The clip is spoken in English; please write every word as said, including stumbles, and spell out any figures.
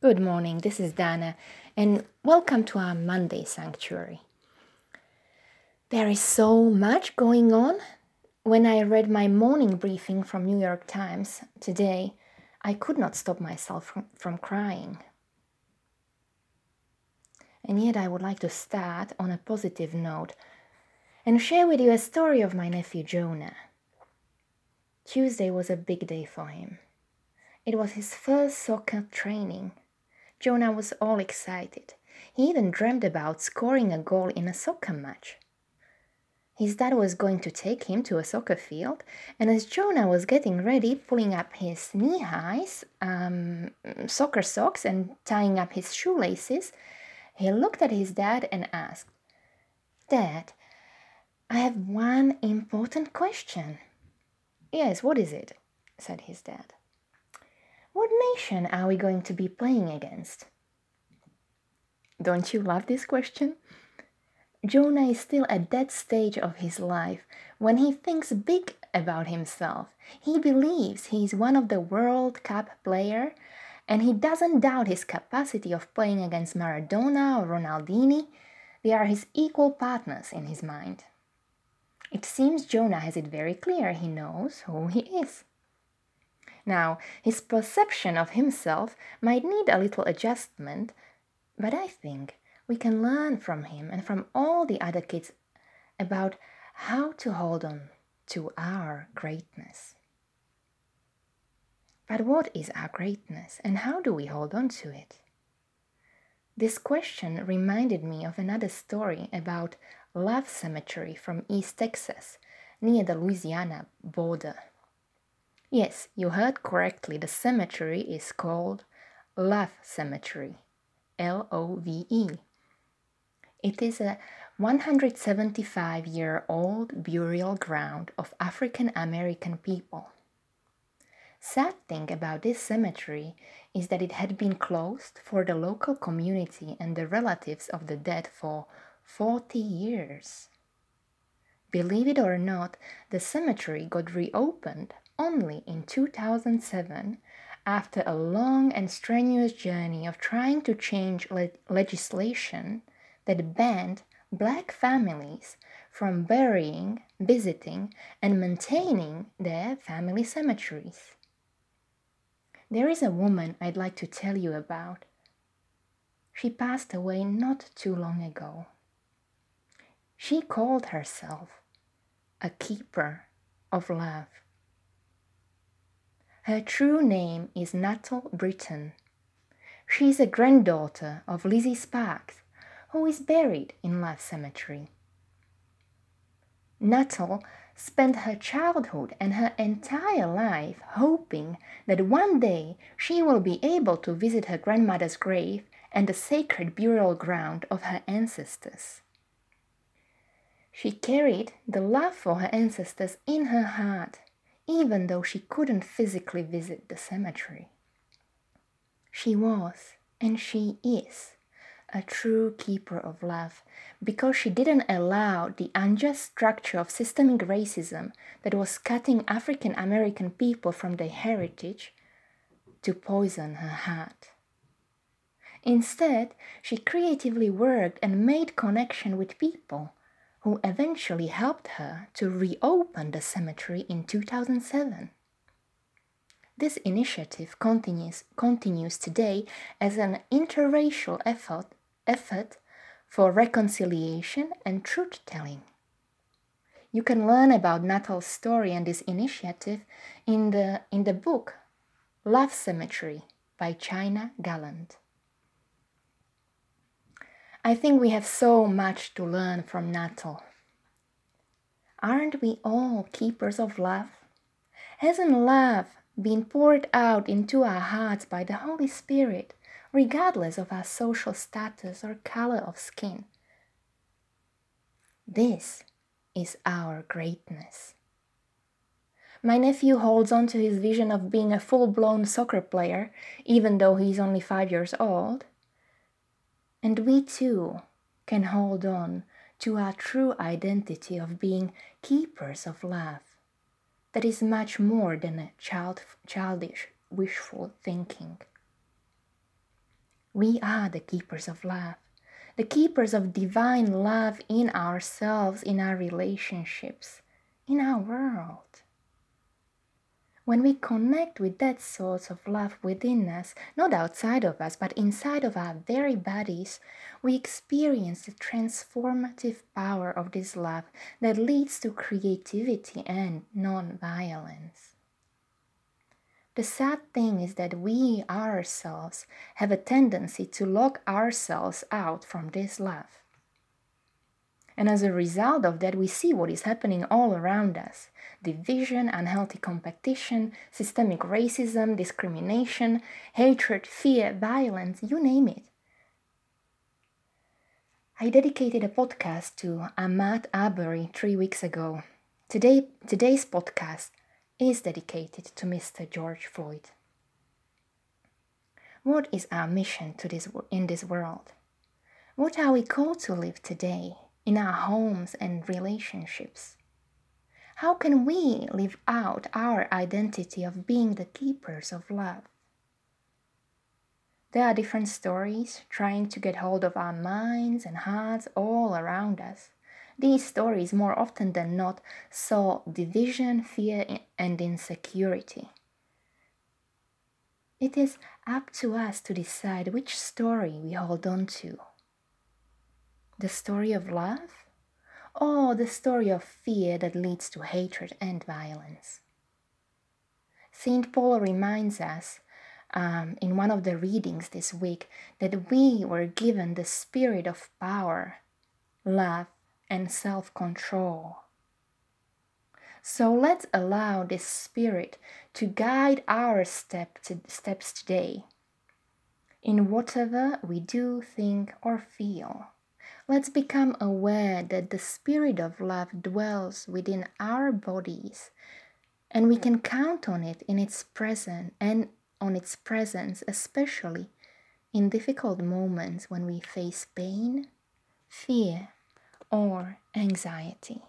Good morning, this is Dana, and welcome to our Monday Sanctuary. There is so much going on. When I read my morning briefing from New York Times today, I could not stop myself from, from crying. And yet I would like to start on a positive note and share with you a story of my nephew Jonah. Tuesday was a big day for him. It was his first soccer training. Jonah was all excited. He even dreamed about scoring a goal in a soccer match. His dad was going to take him to a soccer field, and as Jonah was getting ready, pulling up his knee-highs, um, soccer socks, and tying up his shoelaces, he looked at his dad and asked, "Dad, I have one important question." "Yes, what is it?" said his dad. "What nation are we going to be playing against?" Don't you love this question? Jonah is still at that stage of his life when he thinks big about himself. He believes he is one of the World Cup players, and he doesn't doubt his capacity of playing against Maradona or Ronaldini. They are his equal partners in his mind. It seems Jonah has it very clear. He knows who he is. Now, his perception of himself might need a little adjustment, but I think we can learn from him and from all the other kids about how to hold on to our greatness. But what is our greatness, and how do we hold on to it? This question reminded me of another story about Love Cemetery from East Texas, near the Louisiana border. Yes, you heard correctly, the cemetery is called Love Cemetery, L O V E. It is a one hundred seventy-five-year-old burial ground of African-American people. Sad thing about this cemetery is that it had been closed for the local community and the relatives of the dead for forty years. Believe it or not, the cemetery got reopened only in two thousand seven, after a long and strenuous journey of trying to change le- legislation that banned black families from burying, visiting, and maintaining their family cemeteries. There is a woman I'd like to tell you about. She passed away not too long ago. She called herself a keeper of love. Her true name is Natal Britton. She is a granddaughter of Lizzie Sparks, who is buried in Love Cemetery. Natal spent her childhood and her entire life hoping that one day she will be able to visit her grandmother's grave and the sacred burial ground of her ancestors. She carried the love for her ancestors in her heart, even though she couldn't physically visit the cemetery. She was, and she is, a true keeper of love, because she didn't allow the unjust structure of systemic racism that was cutting African American people from their heritage to poison her heart. Instead, she creatively worked and made connection with people who eventually helped her to reopen the cemetery in two thousand seven. This initiative continues, continues today as an interracial effort, effort for reconciliation and truth-telling. You can learn about Natal's story and this initiative in the, in the book Love Cemetery by China Galland. I think we have so much to learn from Natal. Aren't we all keepers of love? Hasn't love been poured out into our hearts by the Holy Spirit, regardless of our social status or color of skin? This is our greatness. My nephew holds on to his vision of being a full-blown soccer player, even though he's only five years old. And we too can hold on to our true identity of being keepers of love. That is much more than a child, childish, wishful thinking. We are the keepers of love, the keepers of divine love in ourselves, in our relationships, in our world. When we connect with that source of love within us, not outside of us, but inside of our very bodies, we experience the transformative power of this love that leads to creativity and non-violence. The sad thing is that we ourselves have a tendency to lock ourselves out from this love. And as a result of that, we see what is happening all around us. Division, unhealthy competition, systemic racism, discrimination, hatred, fear, violence, you name it. I dedicated a podcast to Ahmaud Arbery three weeks ago. Today, today's podcast is dedicated to Mister George Floyd. What is our mission to this, in this world? What are we called to live today? In our homes and relationships? How can we live out our identity of being the keepers of love? There are different stories trying to get hold of our minds and hearts all around us. These stories more often than not sow division, fear and insecurity. It is up to us to decide which story we hold on to. The story of love, or the story of fear that leads to hatred and violence? Saint Paul reminds us um, in one of the readings this week that we were given the spirit of power, love, and self-control. So let's allow this spirit to guide our step to, steps today in whatever we do, think, or feel. Let's become aware that the spirit of love dwells within our bodies, and we can count on it in its presence and on its presence, especially in difficult moments when we face pain, fear, or anxiety.